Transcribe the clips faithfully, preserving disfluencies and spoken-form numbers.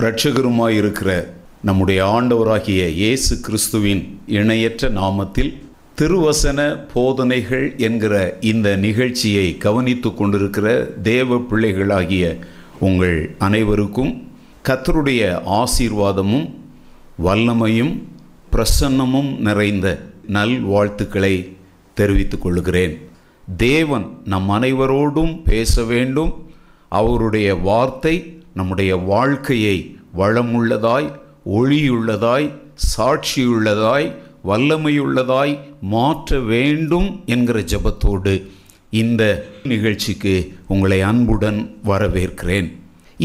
இரட்சகருமாயிருக்கிற நம்முடைய ஆண்டவராகிய இயேசு கிறிஸ்துவின் இணையற்ற நாமத்தில் திருவசன போதனைகள் என்கிற இந்த நிகழ்ச்சியை கவனித்து கொண்டிருக்கிற தேவ பிள்ளைகளாகிய உங்கள் அனைவருக்கும் கர்த்தருடைய ஆசீர்வாதமும் வல்லமையும் பிரசன்னமும் நிறைந்த நல் வாழ்த்துக்களை தெரிவித்துக் கொள்கிறேன். தேவன் நம் அனைவரோடும் பேச வேண்டும். அவருடைய வார்த்தை நம்முடைய வாழ்க்கையை வளமுள்ளதாய், ஒளியுள்ளதாய், சாட்சியுள்ளதாய், வல்லமையுள்ளதாய் மாற்ற வேண்டும் என்கிற ஜெபத்தோடு இந்த நிகழ்ச்சிக்கு உங்களை அன்புடன் வரவேற்கிறேன்.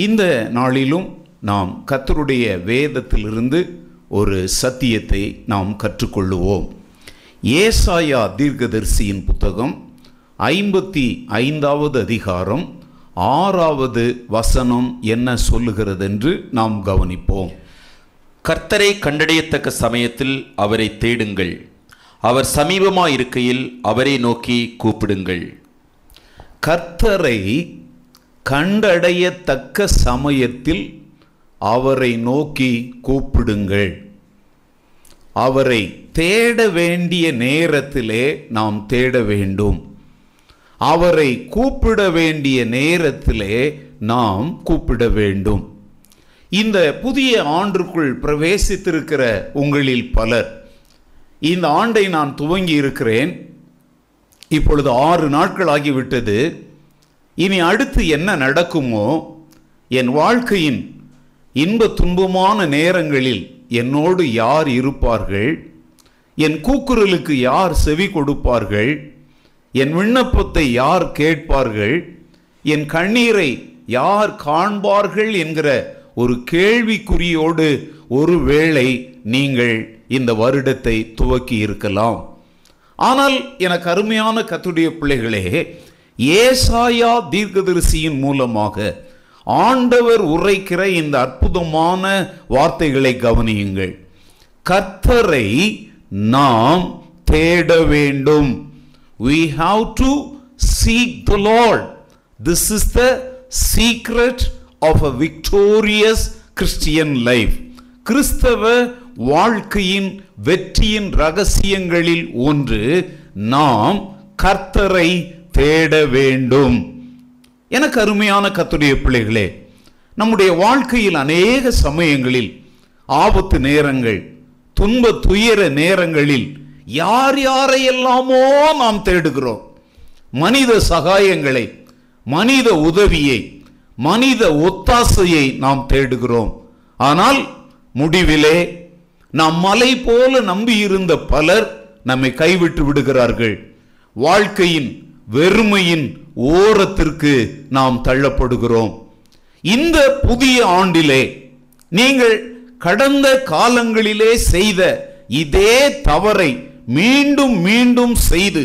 இந்த நாளிலும் நாம் கர்த்தருடைய வேதத்திலிருந்து ஒரு சத்தியத்தை நாம் கற்றுக்கொள்ளுவோம். ஏசாயா தீர்க்கதரிசியின் புத்தகம் ஐம்பத்தி ஐந்தாவது அதிகாரம் ஆறாவது வசனம் என்ன சொல்லுகிறதென்று நாம் கவனிப்போம். கர்த்தரை கண்டடையத்தக்க சமயத்தில் அவரை தேடுங்கள், அவர் சமீபமாயிருக்கையில் அவரை நோக்கி கூப்பிடுங்கள். கர்த்தரை கண்டடையத்தக்க சமயத்தில் அவரை நோக்கி கூப்பிடுங்கள். அவரை தேட வேண்டிய நேரத்திலே நாம் தேட வேண்டும். அவரை கூப்பிட வேண்டிய நேரத்திலே நாம் கூப்பிட வேண்டும். இந்த புதிய ஆண்டுக்குள் பிரவேசித்திருக்கிற உங்களில் பலர், இந்த ஆண்டை நான் துவங்கி இருக்கிறேன், இப்பொழுது ஆறு நாட்கள் ஆகிவிட்டது, இனி அடுத்து என்ன நடக்குமோ, என் வாழ்க்கையின் இன்ப துன்பமான நேரங்களில் என்னோடு யார் இருப்பார்கள், என் கூக்குரலுக்கு யார் செவி கொடுப்பார்கள், என் விண்ணப்பத்தை யார் கேட்பார்கள், என் கண்ணீரை யார் காண்பார்கள் என்கிற ஒரு கேள்விக்குறியோடு ஒருவேளை நீங்கள் இந்த வருடத்தை துவக்கி இருக்கலாம். ஆனால் எனக்கு அருமையான கர்த்தருடைய பிள்ளைகளே, ஏசாயா தீர்க்கதரிசியின் மூலமாக ஆண்டவர் உரைக்கிற இந்த அற்புதமான வார்த்தைகளை கவனியுங்கள். கர்த்தரை நாம் தேட வேண்டும். We have to seek the Lord. This is the secret of a victorious Christian life. கிறிஸ்தவ வாழ்க்கையின் வெற்றியின் ரகசியங்களில் ஒன்று, நாம் கர்த்தரை தேட வேண்டும். எனக்கு அருமையான கர்த்தருடைய பிள்ளைகளே, நம்முடைய வாழ்க்கையில் அநேக சமயங்களில் ஆபத்து நேரங்கள், துன்ப துயர நேரங்களில் யார் யாரையெல்லாமோ நாம் தேடுகிறோம். மனித சகாயங்களை, மனித உதவியை, மனித ஒத்தாசையை நாம் தேடுகிறோம். ஆனால் முடிவிலே நாம் மலை போல நம்பியிருந்த பலர் நம்மை கைவிட்டு விடுகிறார்கள். வாழ்க்கையின் வெறுமையின் ஓரத்திற்கு நாம் தள்ளப்படுகிறோம். இந்த புதிய ஆண்டிலே நீங்கள் கடந்த காலங்களிலே செய்த இதே தவறை மீண்டும் மீண்டும் செய்து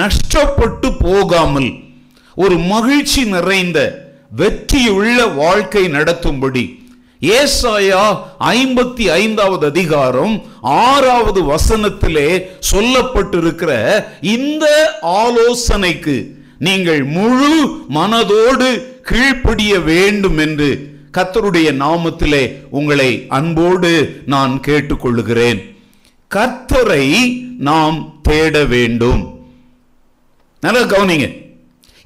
நஷ்டப்பட்டு போகாமல் ஒரு மகிழ்ச்சி நிறைந்த வெற்றியுள்ள வாழ்க்கை நடத்தும்படி ஏசாயா ஐம்பத்தி ஐந்தாவது அதிகாரம் ஆறாவது வசனத்திலே சொல்லப்பட்டிருக்கிற இந்த ஆலோசனைக்கு நீங்கள் முழு மனதோடு கீழ்ப்படிய வேண்டும் என்று கர்த்தருடைய நாமத்திலே உங்களை அன்போடு நான் கேட்டுக்கொள்கிறேன். கர்த்தரை நாம் தேட வேண்டும். நல்லா கவனிங்க.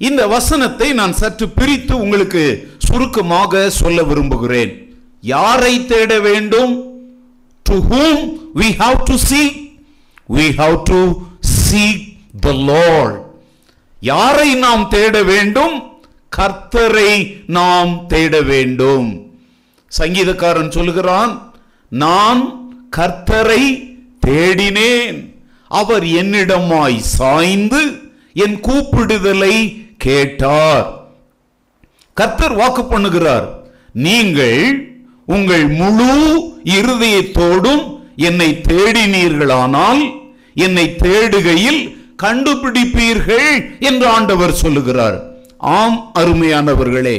இந்த வசனத்தை நான் சற்று பிரித்து உங்களுக்கு சுருக்கமாக சொல்ல விரும்புகிறேன். யாரை தேட வேண்டும்? To whom we have to seek? We have to seek the Lord. யாரை நாம் தேட வேண்டும்? கர்த்தரை நாம் தேட வேண்டும். சங்கீதக்காரன் சொல்கிறான், நான் கர்த்தரை தேடினேன், அவர் என்னிடமாய் சாய்ந்து என் கூப்பிடுதலை கேட்டார். கர்த்தர் வாக்கு பண்ணுகிறார், நீங்கள் உங்கள் முழு இருதயத்தோடும் என்னை தேடினீர்களானால் என்னை தேடுகையில் கண்டுபிடிப்பீர்கள் என்று ஆண்டவர் சொல்லுகிறார். ஆம் அருமையானவர்களே,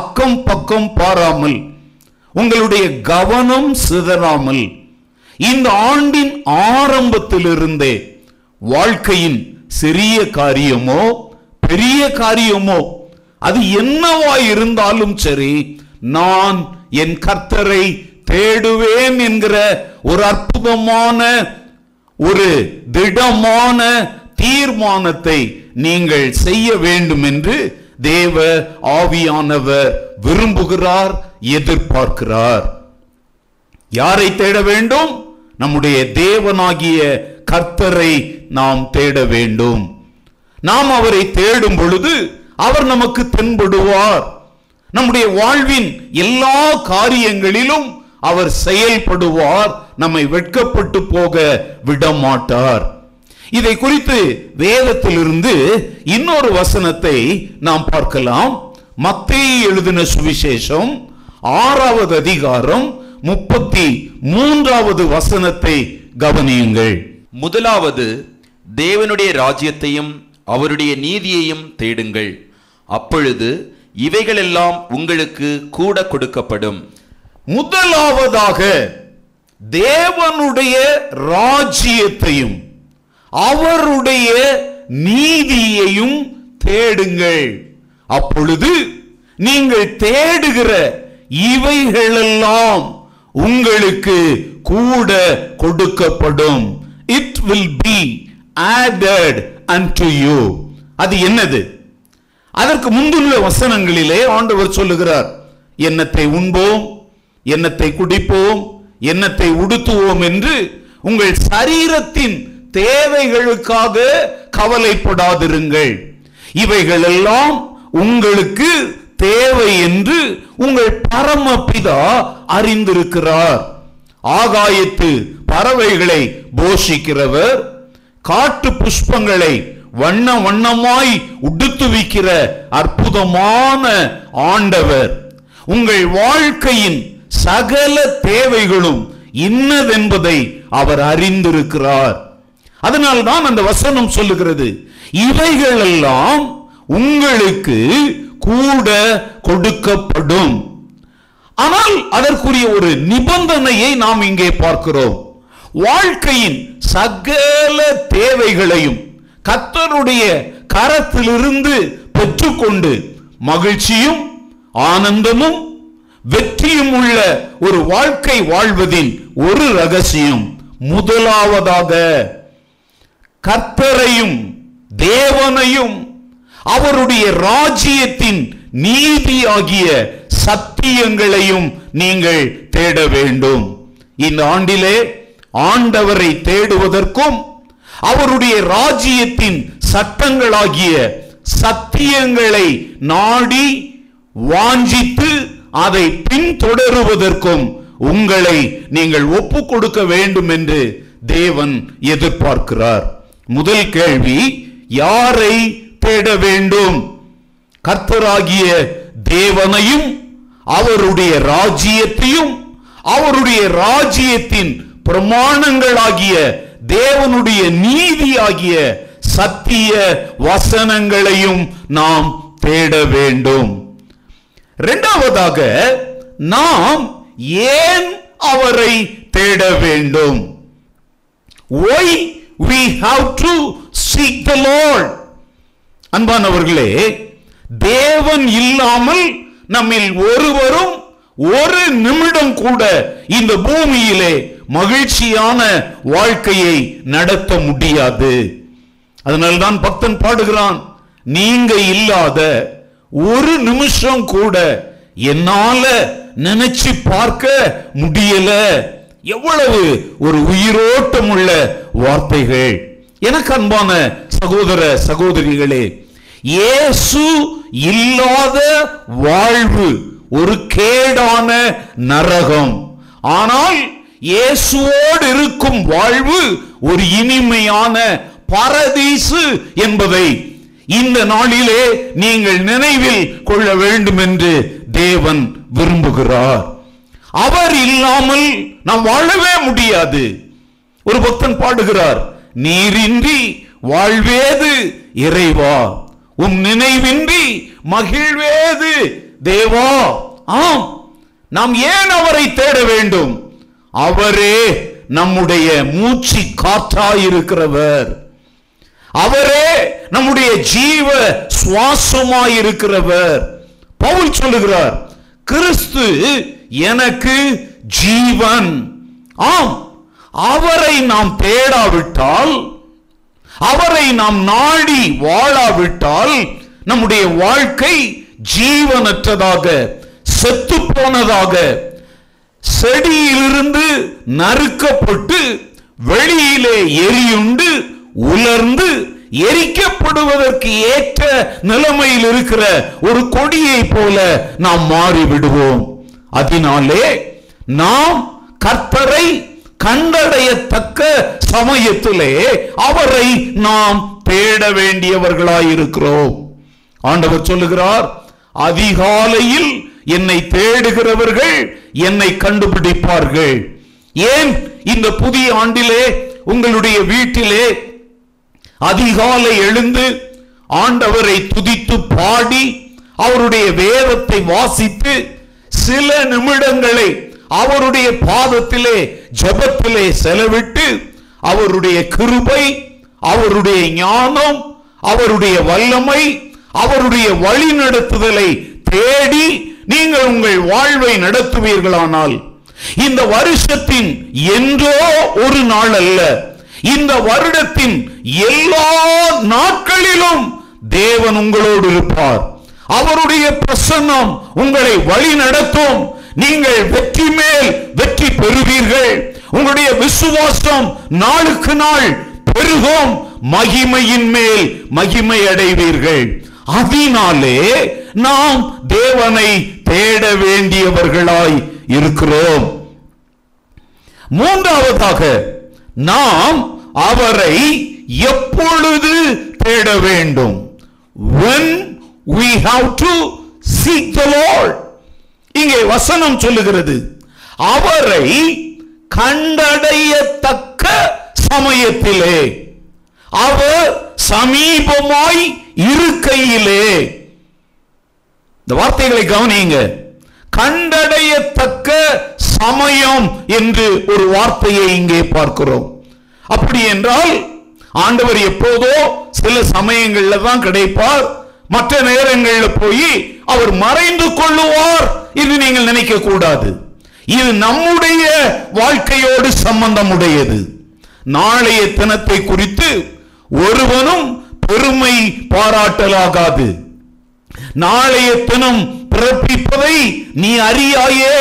அக்கம் பக்கம் பாராமல், உங்களுடைய கவனம் சிதறாமல், இந்த ஆண்டின் ஆரம்பத்திலிருந்தே வாழ்க்கையின் சிறிய காரியமோ பெரிய காரியமோ அது என்னவாய் இருந்தாலும் சரி, நான் என் கர்த்தரை தேடுவேன் என்கிற ஒரு அற்புதமான ஒரு திடமான தீர்மானத்தை நீங்கள் செய்ய வேண்டும் என்று தேவ ஆவியானவர் விரும்புகிறார், எதிர்பார்க்கிறார். யாரை தேட வேண்டும்? நம்முடைய தேவனாகிய கர்த்தரை நாம் தேட வேண்டும். நாம் அவரை தேடும் பொழுது அவர் நமக்கு தென்படுவார். நம்முடைய வாழ்வின் எல்லா காரியங்களிலும் அவர் செயல்படுவார். நம்மை வெட்கப்பட்டு போக விடமாட்டார். இதை குறித்து வேதத்திலிருந்து இன்னொரு வசனத்தை நாம் பார்க்கலாம். மத்தேயு எழுதின சுவிசேஷம் ஆறாவது அதிகாரம் முப்பத்தி மூன்றாவது வசனத்தை கவனியுங்கள். முதலாவது தேவனுடைய ராஜ்யத்தையும் அவருடைய நீதியையும் தேடுங்கள், அப்பொழுது இவைகளெல்லாம் உங்களுக்கு கூட கொடுக்கப்படும். முதலாவதாக தேவனுடைய ராஜ்யத்தையும் அவருடைய நீதியையும் தேடுங்கள், அப்பொழுது நீங்கள் தேடுகிற இவைகளெல்லாம் உங்களுக்கு கூட கொடுக்கப்படும். It will be added unto you. அது என்னது? அதற்கு முந்துள்ள வசனங்களிலே ஆண்டவர் சொல்லுகிறார், என்னத்தை உண்போம், என்னத்தை குடிப்போம், என்னத்தை உடுத்துவோம் என்று உங்கள் சரீரத்தின் தேவைகளுக்காக கவலைப்படாதிருங்கள், இவைகளெல்லாம் உங்களுக்கு தேவை என்று உங்கள் பரமபிதா அறிந்திருக்கிறார். ஆகாயத்து பறவைகளை போஷிக்கிறவர், காட்டு புஷ்பங்களை வண்ண வண்ணமாய் உடுத்துவிக்கிற அற்புதமான ஆண்டவர் உங்கள் வாழ்க்கையின் சகல தேவைகளும் இன்னதென்பதை அவர் அறிந்திருக்கிறார். அதனால்தான் அந்த வசனம் சொல்லுகிறது, இவைகளெல்லாம் உங்களுக்கு கூட கொடுக்கப்படும். ஆனால் அதற்குரிய ஒரு நிபந்தனையை நாம் இங்கே பார்க்கிறோம். வாழ்க்கையின் சகல தேவைகளையும் கர்த்தருடைய கரத்திலிருந்து பெற்றுக்கொண்டு மகிழ்ச்சியும் ஆனந்தமும் வெற்றியும் உள்ள ஒரு வாழ்க்கை வாழ்வதின் ஒரு ரகசியம், முதலாவதாக கர்த்தரையும் தேவனையும் அவருடைய ராஜ்யத்தின் நீதியாகிய சத்தியங்களையும் நீங்கள் தேட வேண்டும். இந்த ஆண்டிலே ஆண்டவரை தேடுவதற்கும் அவருடைய ராஜ்யத்தின் சட்டங்களாகிய சத்தியங்களை நாடி வாஞ்சித்து அதை பின்தொடருவதற்கும் உங்களை நீங்கள் ஒப்பு கொடுக்க வேண்டும் என்று தேவன் எதிர்பார்க்கிறார். முதல் கேள்வி, யாரை தேட வேண்டும்? கர்த்தராகிய தேவனையும் அவருடைய ராஜ்யத்தையும் அவருடைய ராஜ்யத்தின் பிரமாணங்களாகிய தேவனுடைய நீதியாகிய சத்திய வசனங்களையும் நாம் தேட வேண்டும். இரண்டாவதாக, நாம் ஏன் அவரை தேட வேண்டும்? Why we have to seek the Lord? அன்பானவர்களே, தேவன் இல்லாமல் நம்மில் ஒருவரும் ஒரு நிமிடம் கூட இந்த பூமியிலே மகிழ்ச்சியான வாழ்க்கையை நடத்த முடியாது. அதனால்தான் பக்தன் பாடுகிறான், நீங்க இல்லாத ஒரு நிமிஷம் கூட என்னால நினைச்சு பார்க்க முடியல. எவ்வளவு ஒரு உயிரோட்டம் உள்ள வார்த்தைகள். எனக்கு அன்பான சகோதர சகோதரிகளே, இயேசு இல்லாத வாழ்வு ஒரு கேடான நரகம். ஆனால் இயேசுவோடு இருக்கும் வாழ்வு ஒரு இனிமையான பரதீசு என்பதை இந்த நாளிலே நீங்கள் நினைவில் கொள்ள வேண்டும் என்று தேவன் விரும்புகிறார். அவர் இல்லாமல் நாம் வாழவே முடியாது. ஒரு பக்தன் பாடுகிறார், நீரின்றி வாழ்வேது இறைவா, உம் நினைவின்றி மகிழ்வேது தேவா. ஆம், நாம் ஏன் அவரை தேட வேண்டும்? அவரே நம்முடைய மூச்சு காற்றாயிருக்கிறவர், அவரே நம்முடைய ஜீவ சுவாசமாயிருக்கிறவர். பவுல் சொல்லுகிறார், கிறிஸ்து எனக்கு ஜீவன். ஆம், அவரை நாம் தேடாவிட்டால், அவரை நாம் நாடி வாழாவிட்டால் நம்முடைய வாழ்க்கை ஜீவனற்றதாக, செத்து போனதாக, செடியிலிருந்து நறுக்கப்பட்டு வெளியிலே எரியுண்டு உலர்ந்து எரிக்கப்படுவதற்கு ஏற்ற நிலைமையில் இருக்கிற ஒரு கொடியை போல நாம் மாறிவிடுவோம். அதனாலே நாம் கர்த்தரை கண்டடையத்தக்க சமயத்திலே அவரை நாம் தேட வேண்டியவர்களாயிருக்கிறோம். ஆண்டவர் சொல்லுகிறார், அதிகாலையில் என்னை தேடுகிறவர்கள் என்னை கண்டுபிடிப்பார்கள். ஏன் இந்த புதிய ஆண்டிலே உங்களுடைய வீட்டிலே அதிகாலை எழுந்து ஆண்டவரை துதித்து பாடி அவருடைய வேதத்தை வாசித்து சில நிமிடங்களை அவருடைய பாதத்திலே ஜெபத்திலே செலவிட்டு அவருடைய கிருபை, அவருடைய ஞானம், அவருடைய வல்லமை, அவருடைய வழி நடத்துதலை தேடி நீங்கள் உங்கள் வாழ்வை நடத்துவீர்களானால், இந்த வருஷத்தின் என்றோ ஒரு நாள் அல்ல, இந்த வருடத்தின் எல்லா நாட்களிலும் தேவன் உங்களோடு இருப்பார். அவருடைய பிரசன்னம் உங்களை வழி நடத்தும். நீங்கள் வெற்றி மேல் வெற்றி பெறுவீர்கள். உங்களுடைய விசுவாசம் நாளுக்கு நாள் பெருகும். மகிமையின் மேல் மகிமை அடைவீர்கள். அதனாலே நாம் தேவனை தேட வேண்டியவர்களாய் இருக்கிறோம். மூன்றாவதாக நாம் அவரை எப்பொழுது தேட வேண்டும்? When we have to seek the Lord. இங்கே வசனம் சொல்லுகிறது, அவரை கண்டடையத்தக்க சமயத்திலே, அவர் சமீபமாய் இருக்கையிலே. இந்த வார்த்தைகளை கவனியுங்க. கண்டடையத்தக்க சமயம் என்று ஒரு வார்த்தையை இங்கே பார்க்கிறோம். அப்படி என்றால் ஆண்டவர் எப்போதோ சில சமயங்கள்ல தான் கிடைப்பார், மற்ற நேரங்களில் போய் அவர் மறைந்து கொள்ளுவார் என்று நீங்கள் நினைக்க கூடாது. இது நம்முடைய வாழ்க்கையோடு சம்பந்தமுடையது. நாளைய தினத்தை குறித்து ஒருவனும் பெருமை பாராட்டலாகாது. நாளைய தினம் பிறப்பிப்பதை நீ அறியாயே,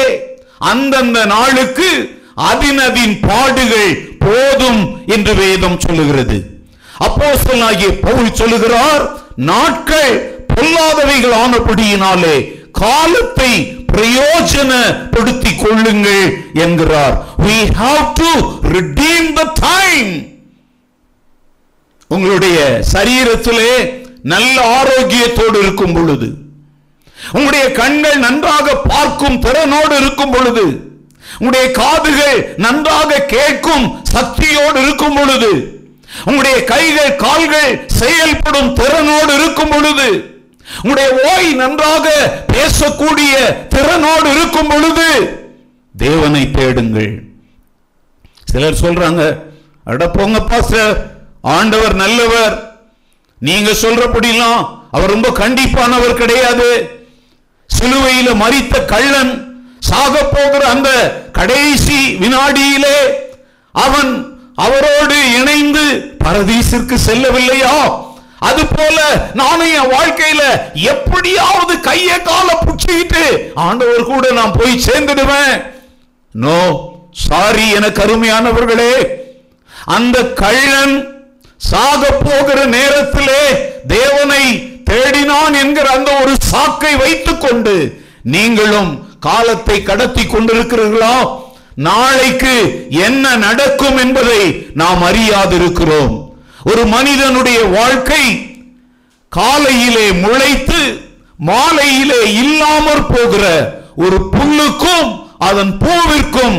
அந்தந்த நாளுக்கு அதினதின் பாடுகள் போதும் என்று வேதம் சொல்லுகிறது. அப்போஸ்தலனாகிய பவுல் சொல்லுகிறார், நாட்கள் பொல்லாதவைகள் ஆனபடியினாலே காலத்தை பிரயோஜனப்படுத்திக் கொள்ளுங்கள் என்கிறார். We have to redeem the time. உங்களுடைய சரீரத்திலே நல்ல ஆரோக்கியத்தோடு இருக்கும் பொழுது, உங்களுடைய கண்கள் நன்றாக பார்க்கும் திறனோடு இருக்கும் பொழுது, உங்களுடைய காதுகள் நன்றாக கேட்கும் சக்தியோடு இருக்கும் பொழுது, உங்களுடைய கைகள் கால்கள் செயல்படும் திறனோடு இருக்கும் பொழுது, உங்களுடைய வாய் நன்றாக பேசக்கூடிய திறனோடு இருக்கும் பொழுது தேவனை தேடுங்கள். சிலர் சொல்றாங்க, அடப்போங்க பாஸ்டர், ஆண்டவர் நல்லவர், நீங்க சொல்றபடிலாம் அவர் ரொம்ப கண்டிப்பானவர் கிடையாது, சிலுவையில மரித்த கள்ளன், சாக போகிற அந்த கடைசி வினாடியிலே அவன் அவரோடு இணைந்து பரதீசிற்கு செல்லவில்லையா, அது போல நானும் என் வாழ்க்கையில எப்படியாவது கையை காலை புடிச்சிட்டு ஆண்டவர் கூட நான் போய் சேர்ந்துடுவேன். நோ சாரி என கருமையானவர்களே, அந்த கள்ளன் சாக போகிற நேரத்திலே தேவனை தேடினான் என்கிற அந்த ஒரு சாக்கை வைத்துக் கொண்டு நீங்களும் காலத்தை கடத்தி கொண்டிருக்கிறீர்களா? நாளைக்கு என்ன நடக்கும் என்பதை நாம் அறியாதிருக்கிறோம். ஒரு மனிதனுடைய வாழ்க்கை காலையிலே முளைத்து மாலையிலே இல்லாமற் போகிற ஒரு புல்லுக்கும் அதன் பூவிற்கும்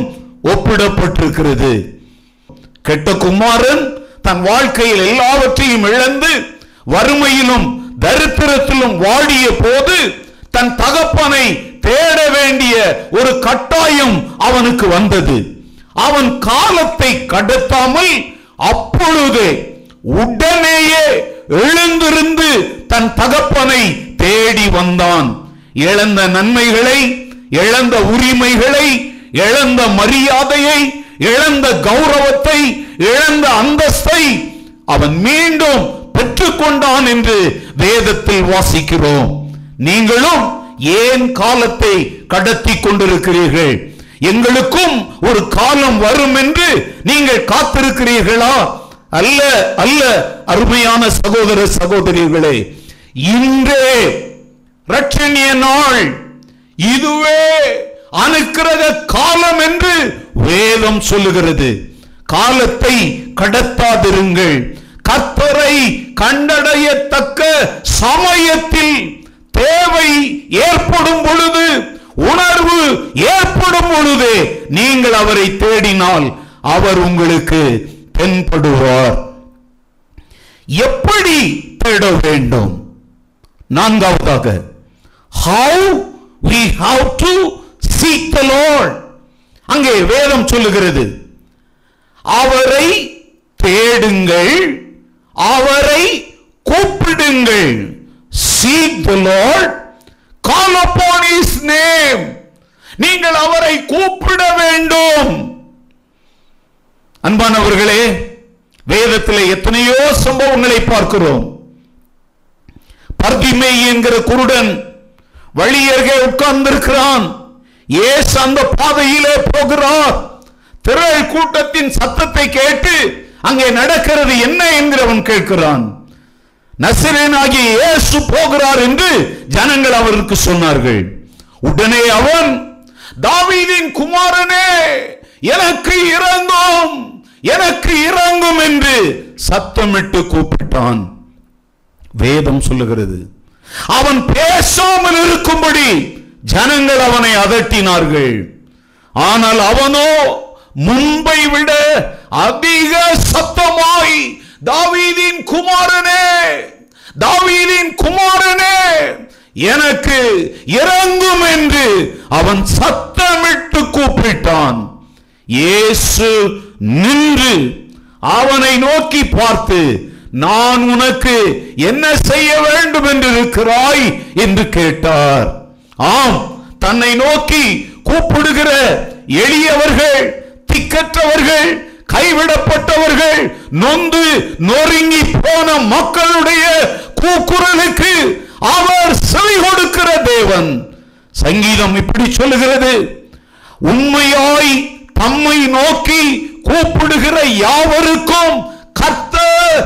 ஒப்பிடப்பட்டிருக்கிறது. கெட்ட குமாரன் தன் வாழ்க்கையில் எல்லாவற்றையும் இழந்து வறுமையிலும் தரித்திரத்திலும் வாடிய போது தன் தகப்பனை தேட வேண்டிய ஒரு கட்டாயம் அவனுக்கு வந்தது. அவன் காலத்தை கடத்தாமல் அப்பொழுது உடனேயே எழுந்திருந்து தன் தகப்பனை தேடி வந்தான். இழந்த நன்மைகளை, இழந்த உரிமைகளை, இழந்த மரியாதையை, இழந்த கௌரவத்தை, இழந்த அந்தஸ்தை அவன் மீண்டும் பெற்றுக் கொண்டான் என்று வேதத்தில் வாசிக்கிறோம். நீங்களும் ஏன் காலத்தை கடத்தி கொண்டிருக்கிறீர்கள்? எங்களுக்கும் ஒரு காலம் வரும் என்று நீங்கள் காத்திருக்கிறீர்களா? அல்ல அல்ல அருமையான சகோதர சகோதரிகளே, இன்றே ரட்சணிய நாள், இதுவே அனுக்கிரக காலம் என்று வேதம் சொல்லுகிறது. காலத்தை கடத்தாதிருங்கள். கர்த்தரை கண்டடையத்தக்க சமயத்தில் தேவை ஏற்படும் பொழுது, உணர்வு ஏற்படும் பொழுது நீங்கள் அவரை தேடினால் அவர் உங்களுக்கு தென்படுவார். எப்படி தேட வேண்டும்? நான்காவதாக, how we have to seek the Lord. அங்கே வேதம் சொல்லுகிறது, அவரை தேடுங்கள், அவரை கூப்பிடுங்கள். Seek the Lord, call upon his name. நீங்கள் அவரை கூப்பிட வேண்டும். அன்பானவர்களே, வேதத்தில் எத்தனையோ சம்பவங்களை பார்க்கிறோம். பர்திமேயு என்கிற குருடன் வழியருகே உட்கார்ந்திருக்கிறான். இயேசு அந்த பாதையிலே போகிறார். திரள் கூட்டத்தின் சத்தத்தை கேட்டு அங்கே நடக்கிறது என்ன என்று அவன் கேட்கிறான். நசரேயனாகிய இயேசு போகிறார் என்று ஜனங்கள் அவருக்கு சொன்னார்கள். உடனே அவன், தாவீதின் குமாரனே எனக்கு இரங்கும், எனக்கு இரங்கும் என்று சத்தமிட்டு கூப்பிட்டான். வேதம் சொல்லுகிறது, அவன் பேசாமல் இருக்கும்படி ஜனங்கள் அவனை அதட்டினார்கள். ஆனால் அவனோ முன்பை விட அதிக சத்தமாய், தாவீதின் குமாரனே, தாவீதின் குமாரனே எனக்கு இரங்கும் என்று அவன் சத்தமிட்டு கூப்பிட்டான். இயேசு நின்று அவனை நோக்கி பார்த்து, நான் உனக்கு என்ன செய்ய வேண்டும் என்று இருக்கிறாய் என்று கேட்டார். ஆம், தன்னை நோக்கி கூப்பிடுகிற எளியவர்கள், திக்கற்றவர்கள், கைவிடப்பட்டவர்கள், நொந்து நொறுங்கி போன மக்களுடைய கூக்குரலுக்கு அவர் செவி கொடுக்கிற தேவன். சங்கீதம் இப்படி சொல்லுகிறது, உண்மையாய் தம்மை நோக்கி கூப்பிடுகிற யாவருக்கும் கர்த்தர்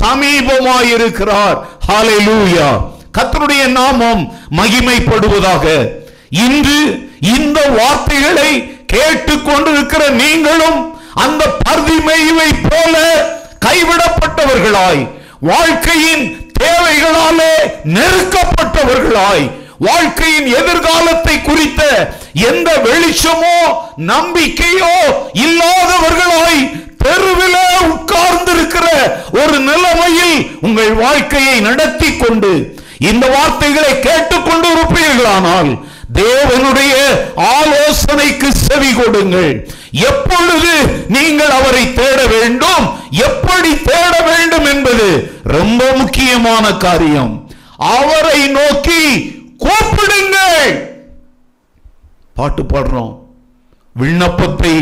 சமீபமாயிருக்கிறார். ஹalleluya, கர்த்தருடைய நாமம் மகிமைப்படுவதாக. இன்று இந்த வார்த்தைகளை கேட்டுக்கொண்டிருக்கிற நீங்களும் அந்த பர்திமேயுவை போல கைவிடப்பட்டவர்களாய், வாழ்க்கையின் தேவைகளாலே நெருக்கப்பட்டவர்களாய், வாழ்க்கையின் எதிர்காலத்தை குறித்த எந்த வெளிச்சமோ நம்பிக்கையோ இல்லாதவர்களாய் தெருவில் உட்கார்ந்திருக்கிற ஒரு நிலைமையில் உங்கள் வாழ்க்கையை நடத்தி கொண்டு இந்த வார்த்தைகளை கேட்டுக்கொண்டு இருப்பீர்களானால் தேவனுடைய ஆலோசனைக்கு செவி கொடுங்கள். எப்பொழுது நீங்கள் அவரை தேட வேண்டும், எப்படி தேட வேண்டும் என்பது ரொம்ப முக்கியமான காரியம். அவரை நோக்கி கூப்பிடுங்கள். பாட்டு பாடுறோம், விண்ணப்பத்தை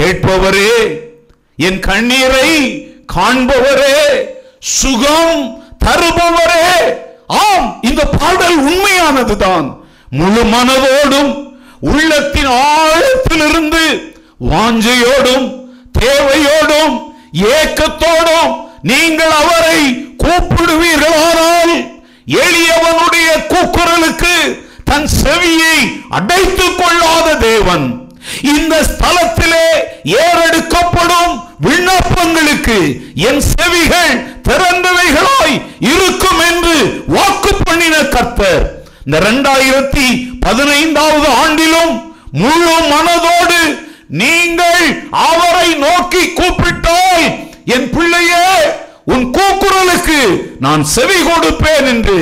கேட்பவரே, என் கண்ணீரை காண்பவரே, சுகம் தருபவரே. ஆம், இந்த பாடல் உண்மையானதுதான். முழு மனதோடும் உள்ளத்தின் ஆழத்திலிருந்து வாஞ்சையோடும் தேவையோடும் ஏக்கத்தோடும் நீங்கள் அவரை கூப்பிடுவீர்களானால் எளியவனுடைய கூக்குரலுக்கு தன் செவியை அடைத்துக் கொள்ளாத தேவன் இந்த ஸ்தலத்திலே ஏறெடுக்கப்படும் விண்ணப்பங்களுக்கு என் செவிகள் திறந்தவைகளாய் இருக்கும் என்று வாக்கு பண்ணின கர்த்தர் இந்த இரண்டாயிரத்தி பதினைந்தாவது ஆண்டிலும் முழு மனதோடு நீங்கள் அவரை நோக்கி கூப்பிட்டாய், என் பிள்ளையே, உன் கூக்குரலுக்கு நான் செவி கொடுப்பேன் என்று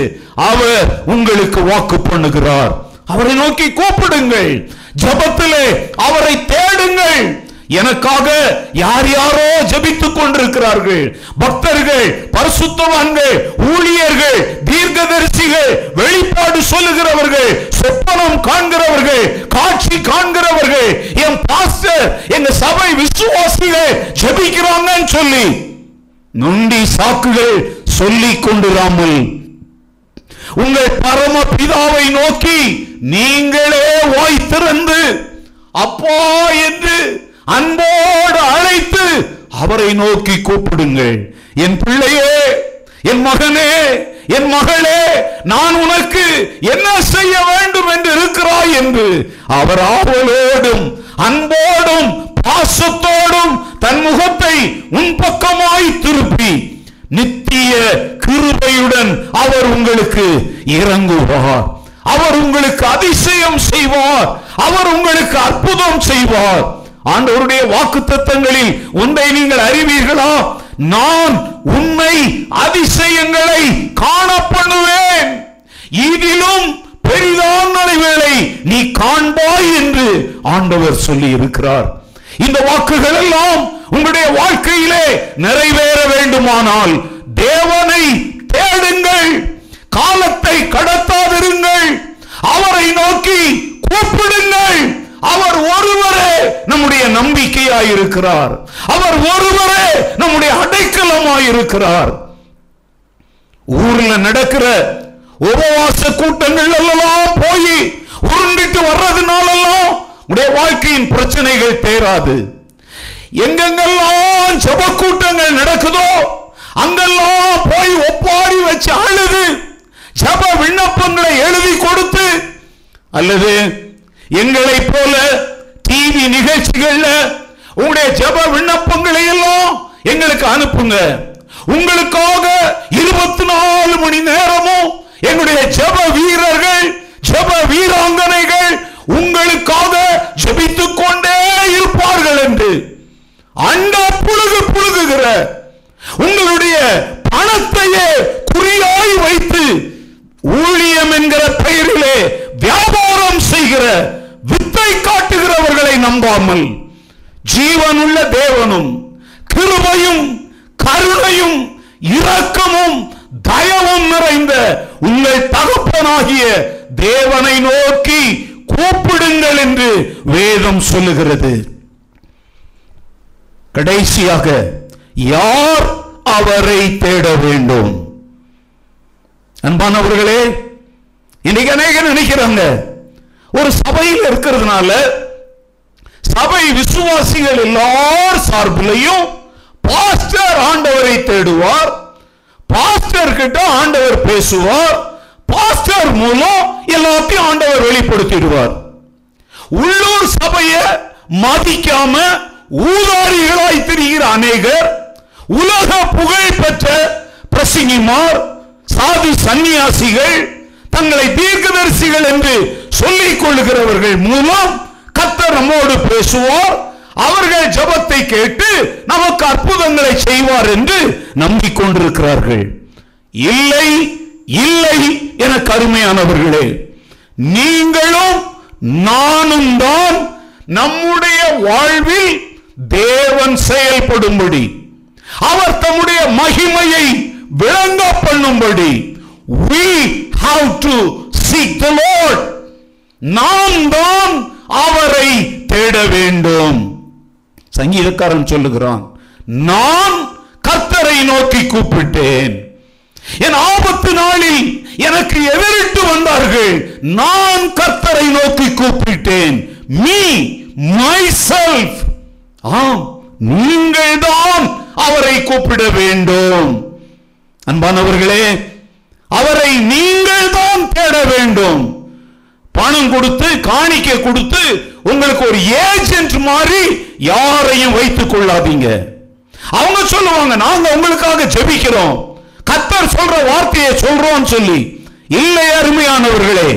அவர் உங்களுக்கு வாக்கு பண்ணுகிறார். அவரை நோக்கி கூப்பிடுங்கள், ஜபத்திலே அவரை தேடுங்கள். எனக்காக யார் யாரோ ஜபித்துக் கொண்டிருக்கிறார்கள், பக்தர்கள், பரிசுத்தவான்கள், ஊழியர்கள், தீர்க்கதரிசிகள், வெளிப்பாடு சொல்லுகிறவர்கள், சொப்பனம் காண்கிறவர்கள், காட்சி காண்கிறவர்கள், என் பாஸ்டர் எங்க சபை விசுவாசிகள் ஜெபிக்கிறாங்கன்னு சொல்லி நொண்டி சாக்குகள் சொல்லிக் கொண்டிராமல் உங்கள் பரம பிதாவை நோக்கி நீங்களே வாய் திறந்து அப்பா என்று அன்போடு அழைத்து அவரை நோக்கி கூப்பிடுங்கள். என் பிள்ளையே, என் மகனே, என் மகளே, நான் உனக்கு என்ன செய்ய வேண்டும் என்று இருக்கிறாய் என்று அவர் ஆவலோடும் அன்போடும் பாசத்தோடும் தன் முகத்தை உன் பக்கமாய் திருப்பி நித்திய கிருபையுடன் அவர் உங்களுக்கு இறங்குவார். அவர் உங்களுக்கு அதிசயம் செய்வார். அவர் உங்களுக்கு அற்புதம் செய்வார். ஆண்டவருடைய வாக்குத்தத்தங்களில் ஒன்றை நீங்கள் அறிவீர்களா? நான் உன்னை அதிசயங்களை காண பண்ணுவேன், இதிலும் பெரிதான வேளை நீ காண்பாய் என்று ஆண்டவர் சொல்லி இருக்கிறார். இந்த வாக்குகள் எல்லாம் உங்களுடைய வாழ்க்கையிலே நிறைவேற வேண்டுமானால் தேவனை தேடுங்கள், காலத்தை கடத்தாதிருங்கள், அவரை நோக்கி கூப்பிடுங்கள். அவர் ஒருவரே நம்முடைய நம்பிக்கையாயிருக்கிறார். அவர் ஒருவரே நம்முடைய அடைக்கலமாயிருக்கிறார். ஊர்ல நடக்கிற உபவாச கூட்டங்கள் எல்லாம் போய் உருண்டிட்டு வர்றதுனாலெல்லாம் உடைய வாழ்க்கையின் பிரச்சனைகள் தேராது. எங்கெங்கெல்லாம் ஜப கூட்டங்கள் நடக்குதோ அங்கெல்லாம் போய் ஒப்பாரி வச்சு அழுது ஜப விண்ணப்பங்களை எழுதி கொடுத்து, அல்லது எங்களை போல டிவி நிகழ்ச்சிகள்ல உங்களுடைய ஜப விண்ணப்பங்களை எல்லாம் எங்களுக்கு அனுப்புங்க. உங்களுக்காக இருபத்தி நாலு மணி நேரமும் எங்களுடைய ஜப வீரர்கள், ஜப வீராங்கனைகள் உங்களுக்காக ஜபித்துக் கொண்டே இருப்பார்கள் என்று அண்டா புழுகு புழுகுகிற உங்களுடைய பணத்தையே குறியாய் வைத்து ஊழியம் என்கிற பெயரிலே வியாபாரம் செய்கிற வித்தை காட்டுகிறவர்களை நம்பாமல் ஜீவனுள்ள தேவனும் கிருபையும் கருணையும் இரக்கமும் தயவும் நிறைந்த உங்கள் தகப்பனாகிய தேவனை நோக்கி கூப்பிடுங்கள் என்று வேதம் சொல்லுகிறது. கடைசியாக, யார் அவரை தேட வேண்டும்? அன்பானவர்களே, இன்னைக்கு அநேகர் நினைக்கிறாங்க, ஒரு சபையில் இருக்கிறதுனால சபை விசுவாசிகள் எல்லார் சார்பிலையும் பாஸ்டர் ஆண்டவரை தேடுவார், பாஸ்டர் கிட்ட ஆண்டவர் பேசுவார், பாஸ்டர் மூலம் எல்லாத்தையும் ஆண்டவர் வெளிப்படுத்திடுவார். உள்ளூர் சபையை மதிக்காம ஊதாரிகளாய் திரிகிற அநேகர், உலக புகழ் பெற்ற பிரசங்கிமார், சாதி சன்னியாசிகள், தங்களை தீர்க்கதரிசிகள் என்று சொல்லிக் கொள்ளுகிறவர்கள் மூலம் கர்த்தர் நம்மோடு பேசுவார், அவர்கள் ஜபத்தை கேட்டு நமக்கு அற்புதங்களை செய்வார் என்று நம்பிக்கொண்டிருக்கிறார்கள். இல்லை, இல்லை என கருமையானவர்களே, நீங்களும் நானும் தான் நம்முடைய வாழ்வில் தேவன் செயல்படும்படி, அவர் தம்முடைய மகிமையை விளங்க பண்ணும்படி we have to seek the Lord. நாம் தான் அவரை தேட வேண்டும். சங்கீதக்காரன் சொல்லுகிறான், நான் கர்த்தரை நோக்கி கூப்பிட்டேன், என் ஆபத்து நாளில் எனக்கு எதிரிட்டு வந்தார்கள், நான் கர்த்தரை நோக்கி கூப்பிட்டேன். Me, myself, ஆம் நீங்கள் தான் அவரை கூப்பிட வேண்டும். அன்பானவர்களே, அவரை நீங்கள் தான் தேட வேண்டும். பணம் கொடுத்து காணிக்கை கொடுத்து உங்களுக்கு ஒரு ஏஜென்ட் மாதிரி யாரையும் வைத்துக் கொள்ளாதீங்க. அவங்க சொல்லுவாங்க, நாங்க உங்களுக்காக ஜெபிக்கிறோம், கர்த்தர் சொல்ற வார்த்தையை சொல்றோம் சொல்லி. இல்லை அருமையானவர்களே,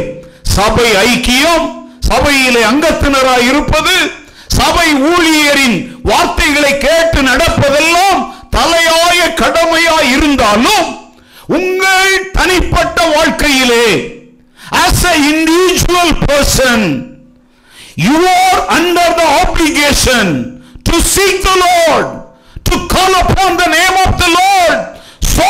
சபை ஐக்கியம், சபையிலே அங்கத்தினராய் இருப்பது, சபை ஊழியரின் வார்த்தைகளை கேட்டு நடப்பதெல்லாம் தலையாய கடமையாய் இருந்தாலும் உங்கள் தனிப்பட்ட வாழ்க்கையிலே as an individual person you are under the obligation to seek the Lord, to call upon the name of the Lord so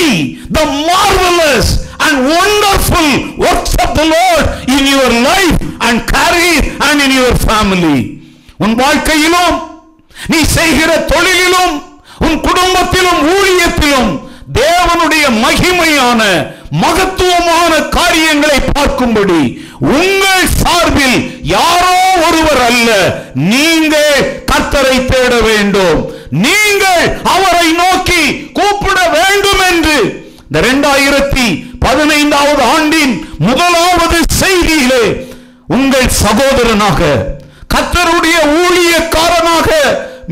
see the marvelous and wonderful works of the Lord in your life and career and in your family. உன் வாழ்க்கையிலும் நீ செய்கிற தொழிலிலும் உன் குடும்பத்திலும் ஊழியத்திலும் தேவனுடைய மகிமையான மகத்துவமான காரியங்களை பார்க்கும்படி உங்கள் சார்பில் யாரோ ஒருவர் அல்ல, நீங்கள் கர்த்தரை தேட வேண்டும், நீங்கள் அவரை நோக்கி கூப்பிட வேண்டும் என்று இந்த இரண்டாயிரத்தி பதினைந்தாவது ஆண்டின் முதலாவது செய்தியிலே உங்கள் சகோதரனாக கர்த்தருடைய ஊழியக்காரனாக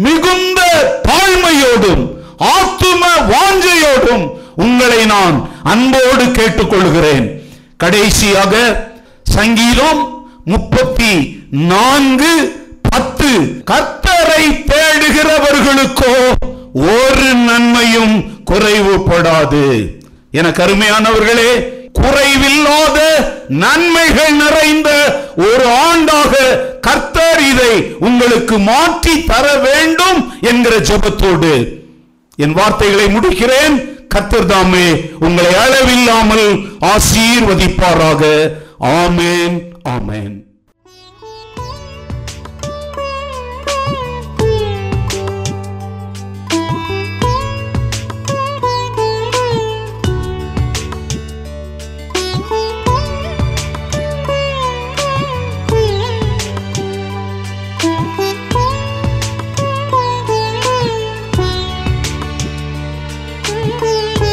மிகுந்த தாழ்மையோடும் ஆத்தும வாஞ்சையோடும் உங்களை நான் அன்போடு கேட்டுக்கொள்கிறேன். கடைசியாக சங்கீதம் முப்பத்தி நான்கு பத்து, கர்த்தரை தேடுகிறவர்களுக்கோ ஒரு நன்மையும் குறைவுபடாது. என கருமையானவர்களே, குறைவில்லாத நன்மைகள் நிறைந்த ஒரு ஆண்டாக கர்த்தர் இதை உங்களுக்கு மாற்றி தர வேண்டும் என்கிற ஜெபத்தோடு என் வார்த்தைகளை முடிக்கிறேன். கர்த்தர் தாமே உங்களை அளவில்லாமல் ஆசீர்வதிப்பாராக. ஆமேன், ஆமேன். We'll be right back.